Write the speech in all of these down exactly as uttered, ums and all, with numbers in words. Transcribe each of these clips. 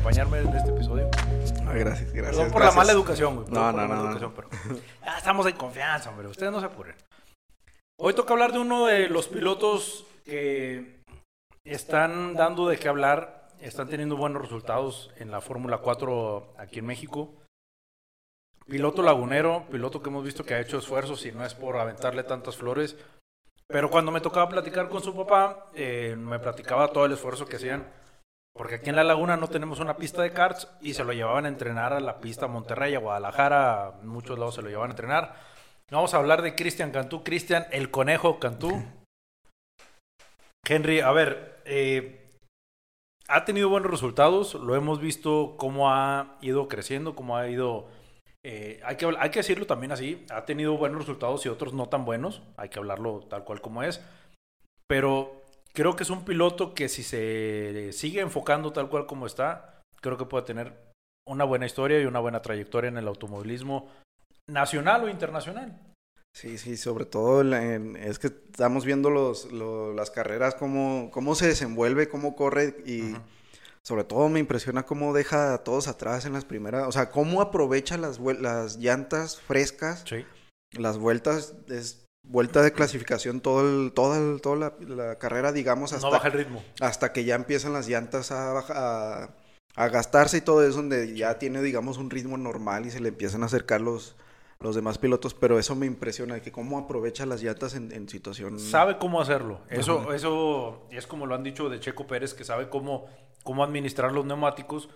acompañarme en este episodio. No, gracias, gracias. Perdón por gracias. La mala educación, güey. No, no, no. no. Educación, pero... ah, estamos en confianza, hombre. Ustedes no se apuren. Hoy toca hablar de uno de los pilotos que están dando de qué hablar. Están teniendo buenos resultados en la Fórmula cuatro aquí en México. Piloto lagunero, piloto que hemos visto que ha hecho esfuerzos y no es por aventarle tantas flores. Pero cuando me tocaba platicar con su papá, eh, me platicaba todo el esfuerzo que hacían. Porque aquí en La Laguna no tenemos una pista de karts y se lo llevaban a entrenar a la pista Monterrey, a Guadalajara, a muchos lados se lo llevaban a entrenar. Vamos a hablar de Cristian Cantú, Cristian el Conejo Cantú. Henry, a ver, eh, ha tenido buenos resultados, lo hemos visto cómo ha ido creciendo, cómo ha ido... Eh, hay que, hay que decirlo también así, ha tenido buenos resultados y otros no tan buenos, hay que hablarlo tal cual como es, pero... Creo que es un piloto que si se sigue enfocando tal cual como está, creo que puede tener una buena historia y una buena trayectoria en el automovilismo nacional o internacional. Sí, sí, sobre todo en, es que estamos viendo los, los, las carreras, cómo, cómo se desenvuelve, cómo corre y uh-huh. sobre todo me impresiona cómo deja a todos atrás en las primeras, o sea, cómo aprovecha las, las llantas frescas, sí. las vueltas... Es, Vuelta de clasificación todo el, toda, el, toda la, la carrera, digamos, hasta... No baja el ritmo. Hasta que ya empiezan las llantas a, a, a gastarse y todo eso, donde ya tiene, digamos, un ritmo normal y se le empiezan a acercar los, los demás pilotos. Pero eso me impresiona, que cómo aprovecha las llantas en, en situación... Sabe cómo hacerlo. Eso, uh-huh. eso es como lo han dicho de Checo Pérez, que sabe cómo, cómo administrar los neumáticos.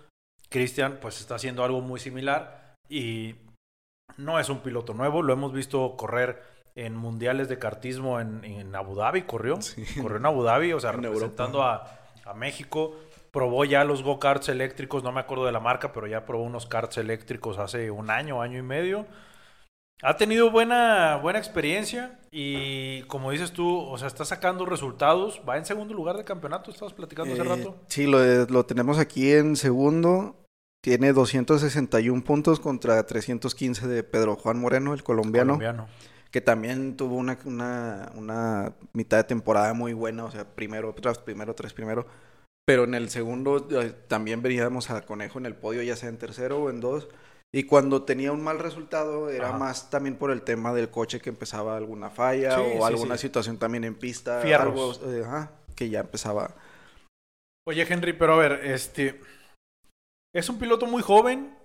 Cristian, pues, está haciendo algo muy similar y no es un piloto nuevo. Lo hemos visto correr... En mundiales de kartismo en, en Abu Dhabi corrió. Sí. Corrió en Abu Dhabi, o sea, en representando a, a México. Probó ya los go-karts eléctricos, no me acuerdo de la marca, pero ya probó unos karts eléctricos hace un año, año y medio. Ha tenido buena, buena experiencia y como dices tú, o sea, está sacando resultados. Va en segundo lugar de campeonato, estabas platicando eh, hace rato. Sí, lo, lo tenemos aquí en segundo. Tiene doscientos sesenta y uno puntos contra trescientos quince de Pedro Juan Moreno, el colombiano. colombiano. Que también tuvo una, una, una mitad de temporada muy buena, o sea, primero, tras primero, tras primero. Pero en el segundo eh, también veíamos a Conejo en el podio, ya sea en tercero o en dos. Y cuando tenía un mal resultado era Ajá. más también por el tema del coche que empezaba alguna falla sí, o sí, alguna sí. situación también en pista. Fierros. Algo eh, ajá, que ya empezaba. Oye, Henry, pero a ver, este... Es un piloto muy joven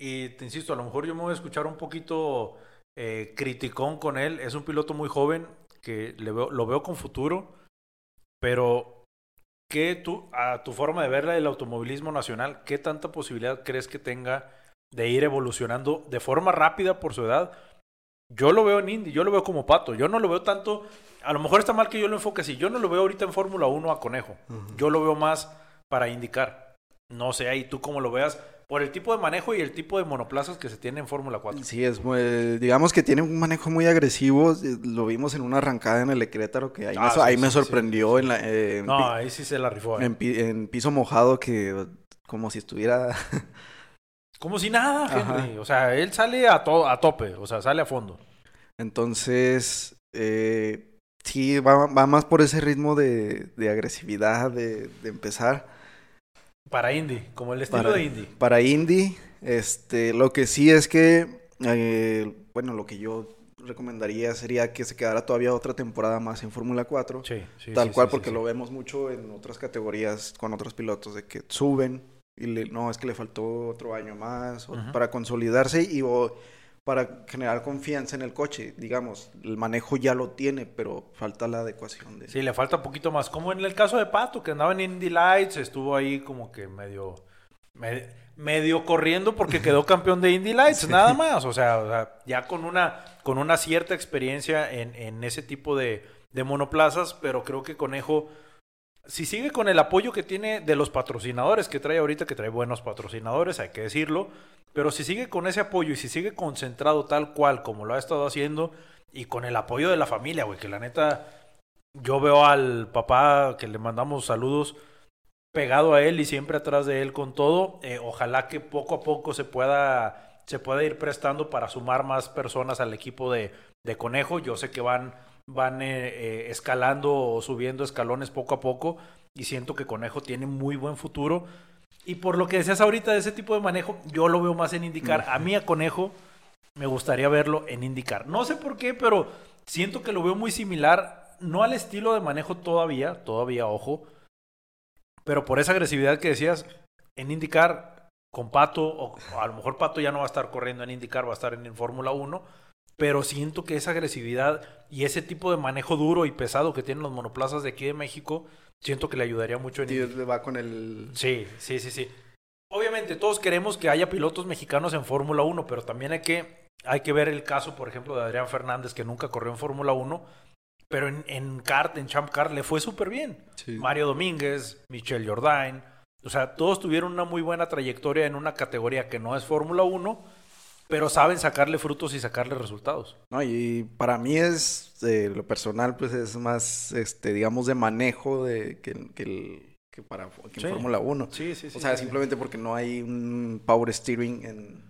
y te insisto, a lo mejor yo me voy a escuchar un poquito... Eh, criticón con él, es un piloto muy joven que le veo, lo veo con futuro, pero ¿qué tú, a tu forma de verla del automovilismo nacional, qué tanta posibilidad crees que tenga de ir evolucionando de forma rápida por su edad? Yo lo veo en Indy, yo lo veo como Pato, yo no lo veo tanto, a lo mejor está mal que yo lo enfoque así, yo no lo veo ahorita en Fórmula uno a Conejo, uh-huh. yo lo veo más para IndyCar, no sé ahí tú cómo lo veas. Por el tipo de manejo y el tipo de monoplazas que se tiene en Fórmula cuatro. Sí, es muy, digamos que tiene un manejo muy agresivo. Lo vimos en una arrancada en el Ecrétaro que ahí, ah, me, sí, ahí sí, me sorprendió. Sí. En la, eh, en no, pi- ahí sí se la rifó. Eh. En, pi- en piso mojado que como si estuviera... como si nada, Henry. Ajá. O sea, él sale a, to- a tope, o sea, sale a fondo. Entonces, eh, sí, va, va más por ese ritmo de, de agresividad, de, de empezar... Para Indy, como el estilo para, de Indy. Para Indy, este, lo que sí es que, eh, bueno, lo que yo recomendaría sería que se quedara todavía otra temporada más en Fórmula cuatro. Sí, sí, tal sí, cual, sí, porque sí, lo sí. vemos mucho en otras categorías con otros pilotos, de que suben y le, no, es que le faltó otro año más o, uh-huh. para consolidarse y o, para generar confianza en el coche, digamos. El manejo ya lo tiene, pero falta la adecuación. De... Sí, le falta un poquito más. Como en el caso de Pato, que andaba en Indy Lights, estuvo ahí como que medio... Me, medio corriendo porque quedó campeón de Indy Lights, sí. nada más. O sea, o sea, ya con una, con una cierta experiencia en, en ese tipo de, de monoplazas, pero creo que Conejo... Si sigue con el apoyo que tiene de los patrocinadores que trae ahorita, que trae buenos patrocinadores, hay que decirlo, pero si sigue con ese apoyo y si sigue concentrado tal cual como lo ha estado haciendo y con el apoyo de la familia, güey, que la neta yo veo al papá que le mandamos saludos pegado a él y siempre atrás de él con todo, eh, ojalá que poco a poco se pueda, se pueda ir prestando para sumar más personas al equipo de, de Conejo. Yo sé que van... van eh, eh, escalando o subiendo escalones poco a poco y siento que Conejo tiene muy buen futuro Y por lo que decías ahorita de ese tipo de manejo, yo lo veo más en IndyCar. Uh-huh. A mí a Conejo me gustaría verlo en IndyCar. No sé por qué, pero siento que lo veo muy similar. No al estilo de manejo todavía, todavía, ojo. Pero por esa agresividad que decías, en IndyCar, con Pato, o a lo mejor Pato ya no va a estar corriendo en IndyCar, va a estar en, en Fórmula uno. Pero siento que esa agresividad y ese tipo de manejo duro y pesado que tienen los monoplazas de aquí de México, siento que le ayudaría mucho en Dios Indy. Va con el... Sí, sí, sí, sí. Obviamente todos queremos que haya pilotos mexicanos en Fórmula uno, pero también hay que, hay que ver el caso, por ejemplo, de Adrián Fernández, que nunca corrió en Fórmula uno, pero en, en kart, en Champ Car, le fue súper bien. Sí. Mario Domínguez, Michel Jordain, o sea, todos tuvieron una muy buena trayectoria en una categoría que no es Fórmula uno, pero saben sacarle frutos y sacarle resultados. No, y para mí es, eh, lo personal, pues es más, este, digamos, de manejo de, que, que, el, que para que sí. en Fórmula uno. Sí, sí, sí. O sea, sí, simplemente sí. porque no hay un power steering en,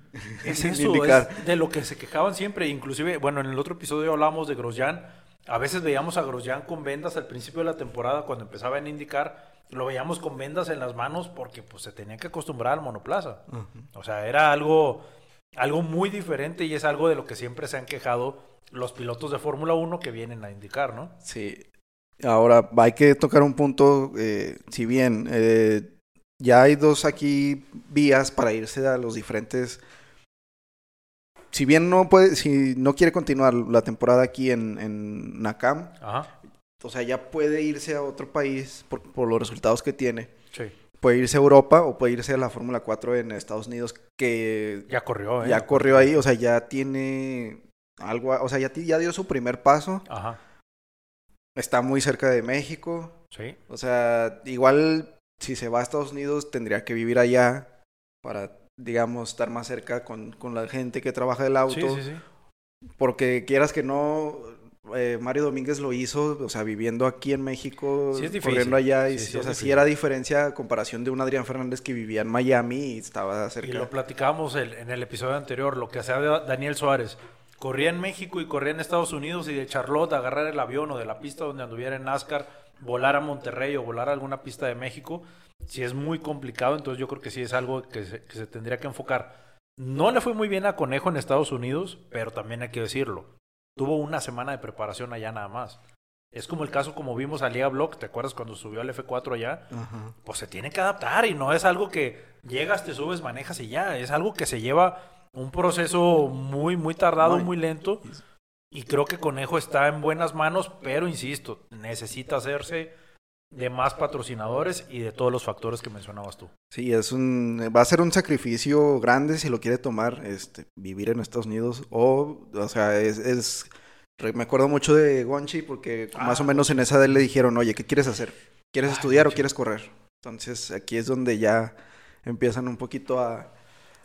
es en eso, IndyCar. Es de lo que se quejaban siempre. Inclusive, bueno, en el otro episodio hablábamos de Grosjean. A veces veíamos a Grosjean con vendas al principio de la temporada, cuando empezaba en IndyCar, lo veíamos con vendas en las manos porque pues se tenía que acostumbrar al monoplaza. Uh-huh. O sea, era algo... Algo muy diferente, y es algo de lo que siempre se han quejado los pilotos de Fórmula uno que vienen a IndyCar, ¿no? Sí. Ahora, hay que tocar un punto, eh, si bien eh, ya hay dos aquí vías para irse a los diferentes... Si bien no puede, si no quiere continuar la temporada aquí en, en NACAM, ajá, o sea, ya puede irse a otro país por, por los resultados que tiene. Sí. Puede irse a Europa o puede irse a la Fórmula cuatro en Estados Unidos, que ya corrió, ¿eh? ya corrió ahí, o sea, ya tiene algo, o sea, ya, ya dio su primer paso. Ajá. Está muy cerca de México. Sí. O sea, igual si se va a Estados Unidos tendría que vivir allá para, digamos, estar más cerca con, con la gente que trabaja del auto. Sí, sí, sí. Porque quieras que no, Eh, Mario Domínguez lo hizo, o sea, viviendo aquí en México, sí, corriendo allá, y, sí, sí, o sea, sí era diferencia a comparación de un Adrián Fernández que vivía en Miami y estaba cerca. Y lo platicamos el, en el episodio anterior, lo que hacía Daniel Suárez, corría en México y corría en Estados Unidos, y de Charlotte agarrar el avión o de la pista donde anduviera en NASCAR, volar a Monterrey o volar a alguna pista de México, sí es muy complicado. Entonces yo creo que sí es algo que se, que se tendría que enfocar. No le fue muy bien a Conejo en Estados Unidos, pero también hay que decirlo, tuvo una semana de preparación allá nada más. Es como el caso como vimos a Lía Block, ¿te acuerdas cuando subió al F cuatro allá? Uh-huh. Pues se tiene que adaptar, y no es algo que llegas, te subes, manejas y ya. Es algo que se lleva un proceso muy, muy tardado, muy lento. Y creo que Conejo está en buenas manos, pero insisto, necesita hacerse de más patrocinadores y de todos los factores que mencionabas tú. Sí, es un, va a ser un sacrificio grande si lo quiere tomar, este, vivir en Estados Unidos o, o sea, es, es, me acuerdo mucho de Gonchi porque ah, más o menos en esa edad le dijeron, oye, ¿qué quieres hacer? ¿Quieres ah, estudiar Gonchi. o quieres correr? Entonces aquí es donde ya empiezan un poquito a,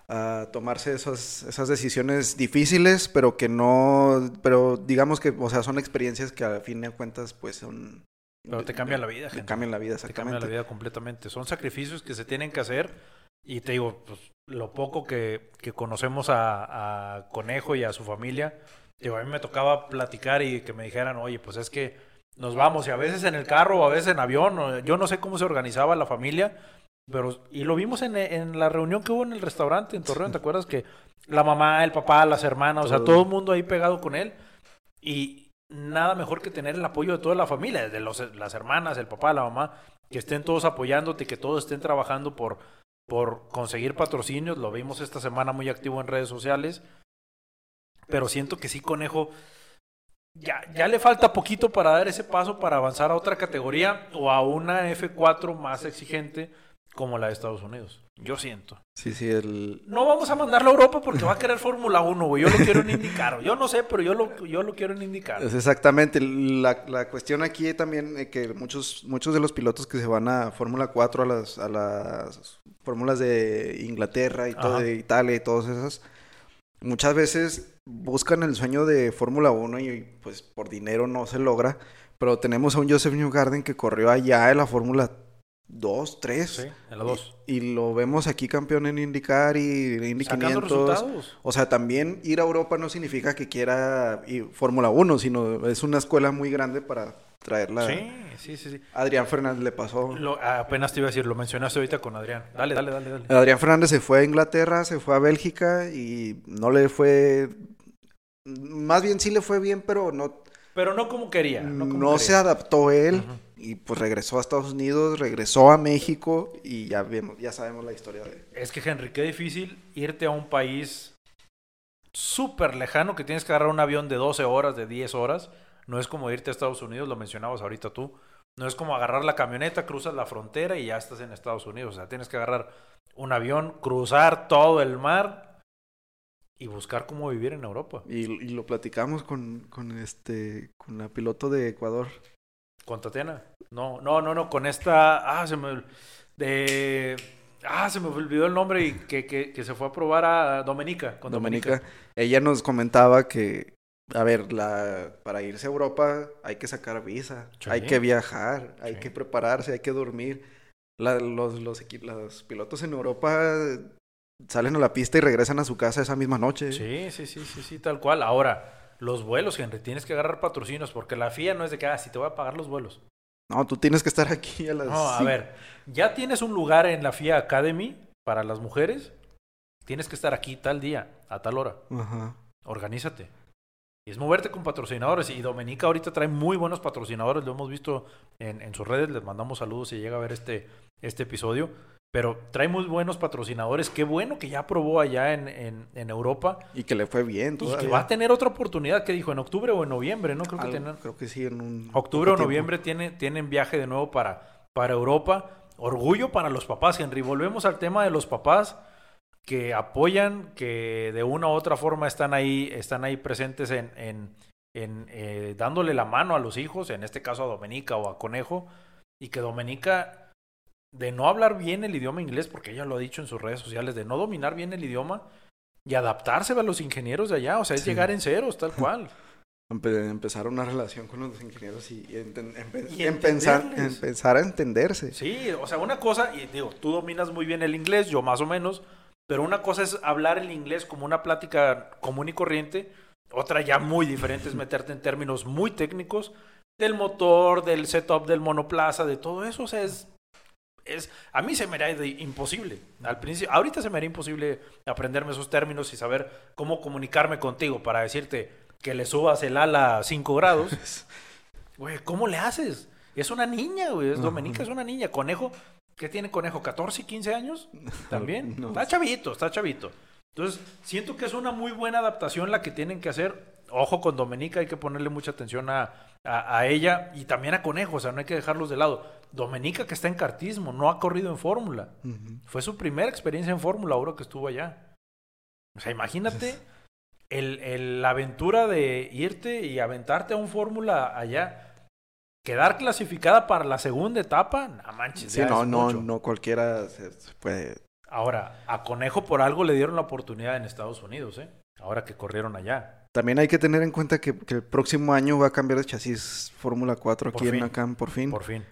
a tomarse esas, esas decisiones difíciles, pero que no, pero digamos que, o sea, son experiencias que a fin de cuentas, pues son... Pero te cambia la vida, gente. Te cambia la vida, exactamente. Te cambia la vida completamente. Son sacrificios que se tienen que hacer. Y te digo, pues, lo poco que, que conocemos a, a Conejo y a su familia, digo, a mí me tocaba platicar y que me dijeran, oye, pues es que nos vamos. Y a veces en el carro, o a veces en avión. Yo no sé cómo se organizaba la familia. Pero, y lo vimos en, en la reunión que hubo en el restaurante en Torreón. ¿Te acuerdas? Que la mamá, el papá, las hermanas, todo. O sea, todo el mundo ahí pegado con él. Y... nada mejor que tener el apoyo de toda la familia, de los, las hermanas, el papá, la mamá, que estén todos apoyándote, que todos estén trabajando por, por conseguir patrocinios. Lo vimos esta semana muy activo en redes sociales. Pero siento que sí, Conejo, ya, ya le falta poquito para dar ese paso, para avanzar a otra categoría o a una F cuatro más exigente como la de Estados Unidos. Yo siento. Sí, sí, el... No vamos a mandarlo a Europa porque va a querer Fórmula uno, güey. Yo lo quiero en IndyCar. Yo no sé, pero yo lo, yo lo quiero en IndyCar. Es exactamente. La, la cuestión aquí también es que muchos, muchos de los pilotos que se van a Fórmula cuatro, a las, a las fórmulas de Inglaterra y todo, de Italia y todas esas, muchas veces buscan el sueño de Fórmula uno y pues por dinero no se logra. Pero tenemos a un Joseph Newgarden que corrió allá en la Fórmula dos, tres. Sí, en la dos. Y, y lo vemos aquí campeón en IndyCar y en Indy quinientos. Resultados. O sea, también ir a Europa no significa que quiera Fórmula uno, sino es una escuela muy grande para traerla. Sí, sí, sí, sí. Adrián Fernández le pasó. Lo, apenas te iba a decir, lo mencionaste ahorita con Adrián. Dale, dale, dale, dale. Adrián Fernández se fue a Inglaterra, se fue a Bélgica y no le fue... Más bien sí le fue bien, pero no... Pero no como quería. No, como no quería. Se adaptó él, uh-huh. Y pues regresó a Estados Unidos, regresó a México y ya vemos, ya sabemos la historia de él. Es que, Henry, qué difícil irte a un país súper lejano que tienes que agarrar un avión de doce horas, de diez horas. No es como irte a Estados Unidos, lo mencionabas ahorita tú. No es como agarrar la camioneta, cruzas la frontera y ya estás en Estados Unidos. O sea, tienes que agarrar un avión, cruzar todo el mar... Y buscar cómo vivir en Europa. Y, y lo platicamos con, con este con la piloto de Ecuador. ¿Con Tatiana? No, no, no, no, con esta... Ah, se me, de, ah, se me olvidó el nombre y que, que, que se fue a probar a Domenica. Con Domenica. Domenica. Ella nos comentaba que, a ver, la para irse a Europa hay que sacar visa, sí. Hay que viajar, sí. Hay que prepararse, hay que dormir. La, los, los, los pilotos en Europa... Salen a la pista y regresan a su casa esa misma noche. Sí, sí, sí, sí, sí, tal cual. Ahora, los vuelos, Henry, tienes que agarrar patrocinios porque la F I A no es de que, ah, si te voy a pagar los vuelos. No, tú tienes que estar aquí a las... No, a ver, ya tienes un lugar en la F I A Academy para las mujeres. Tienes que estar aquí tal día, a tal hora. Ajá. Organízate. Y es moverte con patrocinadores. Y Domenica ahorita trae muy buenos patrocinadores. Lo hemos visto en, en sus redes. Les mandamos saludos si llega a ver este, este episodio. Pero trae muy buenos patrocinadores. Qué bueno que ya probó allá en, en, en Europa. Y que le fue bien todavía. Y que va a tener otra oportunidad, que dijo, en octubre o en noviembre, ¿no? Creo que, Algo, tienen... creo que sí, en un... Octubre o noviembre tiene, tienen viaje de nuevo para, para Europa. Orgullo para los papás, Henry. Volvemos al tema de los papás que apoyan, que de una u otra forma están ahí, están ahí presentes en, en, en eh, dándole la mano a los hijos, en este caso a Domenica o a Conejo. Y que Domenica... de no hablar bien el idioma inglés, porque ella lo ha dicho en sus redes sociales, de no dominar bien el idioma y adaptarse a los ingenieros de allá, o sea, es sí. Llegar en ceros, tal cual. Empe- empezar una relación con los ingenieros y, enten- empe- y empezar, empezar a entenderse. Sí, o sea, una cosa, y digo, tú dominas muy bien el inglés, yo más o menos, pero una cosa es hablar el inglés como una plática común y corriente, otra ya muy diferente es meterte en términos muy técnicos, del motor, del setup, del monoplaza, de todo eso, o sea, es... Es, a mí se me era imposible al principio, ahorita se me era imposible aprenderme esos términos y saber cómo comunicarme contigo para decirte que le subas el ala a cinco grados. Güey, ¿cómo le haces? Es una niña, güey, es Domenica, es una niña. Conejo, ¿qué tiene Conejo? ¿catorce, quince años? También, no. Está chavito, está chavito. Entonces, siento que es una muy buena adaptación la que tienen que hacer. Ojo con Domenica, hay que ponerle mucha atención a, a, a ella y también a Conejo, o sea, no hay que dejarlos de lado. Domenica, que está en kartismo, no ha corrido en fórmula. Uh-huh. Fue su primera experiencia en fórmula ahora que estuvo allá. O sea, imagínate el, el, la aventura de irte y aventarte a un fórmula allá. Quedar clasificada para la segunda etapa, no manches. Sí, no, no, no cualquiera se, se puede... Ahora, a Conejo por algo le dieron la oportunidad en Estados Unidos, ¿eh? Ahora que corrieron allá. También hay que tener en cuenta que, que el próximo año va a cambiar de chasis Fórmula cuatro aquí en NACAM, por fin. Por fin.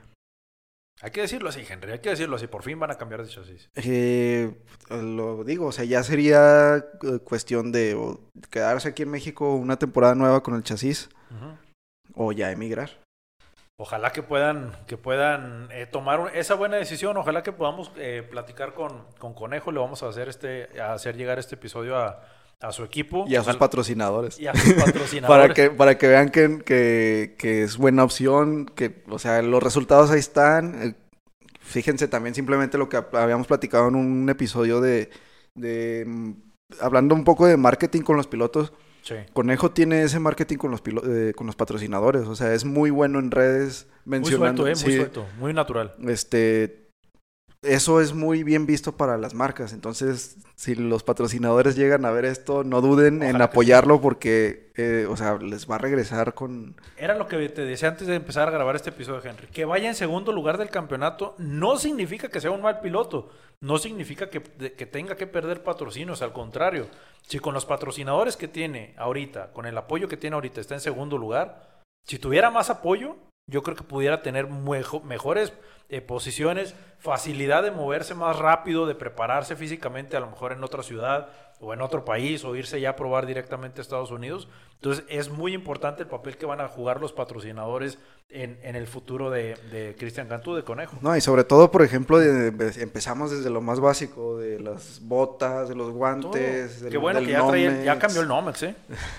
Hay que decirlo así, Henry, hay que decirlo así, por fin van a cambiar de chasis. Eh, lo digo, o sea, ya sería cuestión de o, quedarse aquí en México una temporada nueva con el chasis, uh-huh. O ya emigrar. Ojalá que puedan, que puedan eh, tomar un, esa buena decisión, ojalá que podamos eh, platicar con, con Conejo, le vamos a hacer, este, a hacer llegar este episodio a... a su equipo. Y a sus al... patrocinadores. Y a sus patrocinadores. para, que, para que vean que, que, que es buena opción, que, o sea, los resultados ahí están. Fíjense también simplemente lo que habíamos platicado en un episodio de... de hablando un poco de marketing con los pilotos. Sí. Conejo tiene ese marketing con los pilo- eh, con los patrocinadores. O sea, es muy bueno en redes. Mencionando, muy suelto, ¿eh? Muy sí, suelto. Muy natural. Este... Eso es muy bien visto para las marcas. Entonces, si los patrocinadores llegan a ver esto, no duden Ojalá en apoyarlo sí. Porque, eh, o sea, les va a regresar con... Era lo que te decía antes de empezar a grabar este episodio, Henry. Que vaya en segundo lugar del campeonato no significa que sea un mal piloto. No significa que, que tenga que perder patrocinios. Al contrario, si con los patrocinadores que tiene ahorita, con el apoyo que tiene ahorita, está en segundo lugar, si tuviera más apoyo, yo creo que pudiera tener mejo, mejores... eh, posiciones, facilidad de moverse más rápido, de prepararse físicamente a lo mejor en otra ciudad o en otro país, o irse ya a probar directamente a Estados Unidos. Entonces es muy importante el papel que van a jugar los patrocinadores en, en el futuro de, de Cristian Cantú, de Conejo. No, y sobre todo, por ejemplo, de, de, empezamos desde lo más básico, de las botas, de los guantes, del, qué bueno del que ya, trae, ya cambió el Nomex, ¿eh?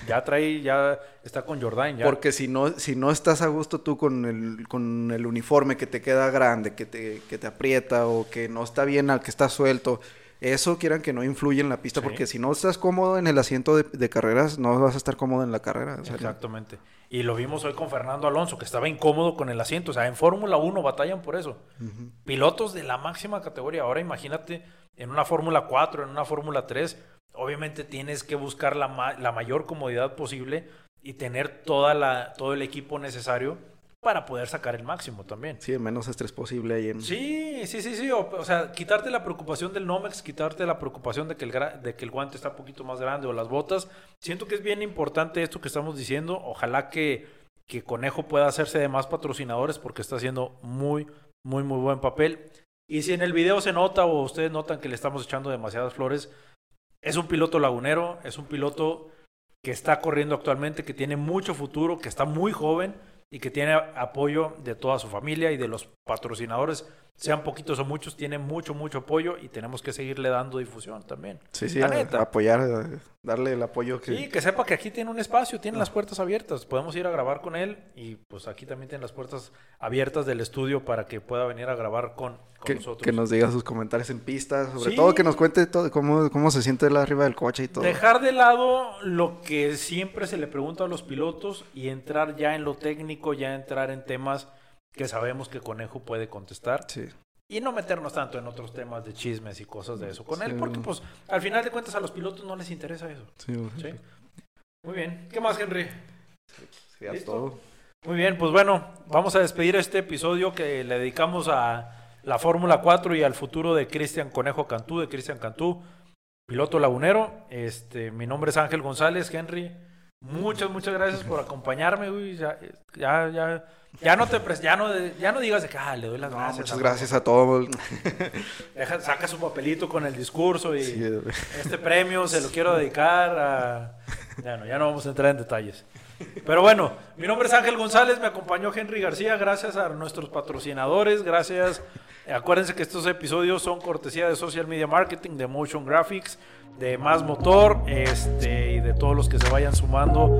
Ya trae, ya está con Jordan. Ya. Porque si no, si no estás a gusto tú con el, con el uniforme que te queda grande, que te, que te aprieta, o que no está bien, al que está suelto... Eso quieran que no influye en la pista, sí. Porque si no estás cómodo en el asiento de, de carreras, no vas a estar cómodo en la carrera. O sea, exactamente. Y lo vimos hoy con Fernando Alonso, que estaba incómodo con el asiento. O sea, en Fórmula uno batallan por eso. Uh-huh. Pilotos de la máxima categoría. Ahora imagínate en una Fórmula cuatro, en una Fórmula tres. Obviamente tienes que buscar la, ma- la mayor comodidad posible y tener toda la, todo el equipo necesario para poder sacar el máximo también. Sí, el menos estrés posible ahí en... Sí, sí, sí, sí. O, o sea, quitarte la preocupación del Nomex, quitarte la preocupación de que, el gra... de que el guante está un poquito más grande o las botas. Siento que es bien importante esto que estamos diciendo. Ojalá que, que Conejo pueda hacerse de más patrocinadores, porque está haciendo muy, muy, muy buen papel. Y si en el video se nota o ustedes notan que le estamos echando demasiadas flores, es un piloto lagunero, es un piloto que está corriendo actualmente, que tiene mucho futuro, que está muy joven, y que tiene apoyo de toda su familia y de los patrocinadores, sean poquitos o muchos, tiene mucho, mucho apoyo, y tenemos que seguirle dando difusión también. Sí, sí, a, apoyar, darle el apoyo que... Sí, que sepa que aquí tiene un espacio, tiene las puertas abiertas, podemos ir a grabar con él, y pues aquí también tiene las puertas abiertas del estudio para que pueda venir a grabar con, con que, nosotros. Que nos diga sus comentarios en pistas, sobre sí. todo que nos cuente todo, cómo, cómo se siente él arriba del coche y todo. Dejar de lado lo que siempre se le pregunta a los pilotos y entrar ya en lo técnico, ya entrar en temas que sabemos que Conejo puede contestar, sí. Y no meternos tanto en otros temas de chismes y cosas de eso con sí. él, porque pues al final de cuentas a los pilotos no les interesa eso. Sí, ¿sí? Muy bien, ¿qué más, Henry? Sí, sí, todo. Muy bien, pues bueno, vamos a despedir este episodio que le dedicamos a la Fórmula cuatro y al futuro de Cristian Conejo Cantú, de Cristian Cantú, piloto lagunero. Este, mi nombre es Ángel González, Henry. Muchas, muchas gracias por acompañarme, güey. Ya, ya, ya, ya no te pres- ya no, ya no digas de que ah, le doy las no, gracias. Muchas a gracias a todos. Deja, saca su papelito con el discurso y sí, este premio se lo quiero dedicar a. Ya no, ya no vamos a entrar en detalles. Pero bueno, mi nombre es Ángel González, me acompañó Henry García, gracias a nuestros patrocinadores, gracias. Acuérdense que estos episodios son cortesía de Social Media Marketing, de Motion Graphics, de Más Motor, este, y de todos los que se vayan sumando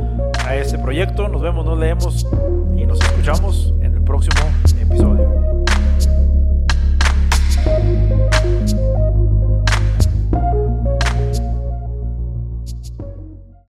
a este proyecto. Nos vemos, nos leemos y nos escuchamos en el próximo episodio.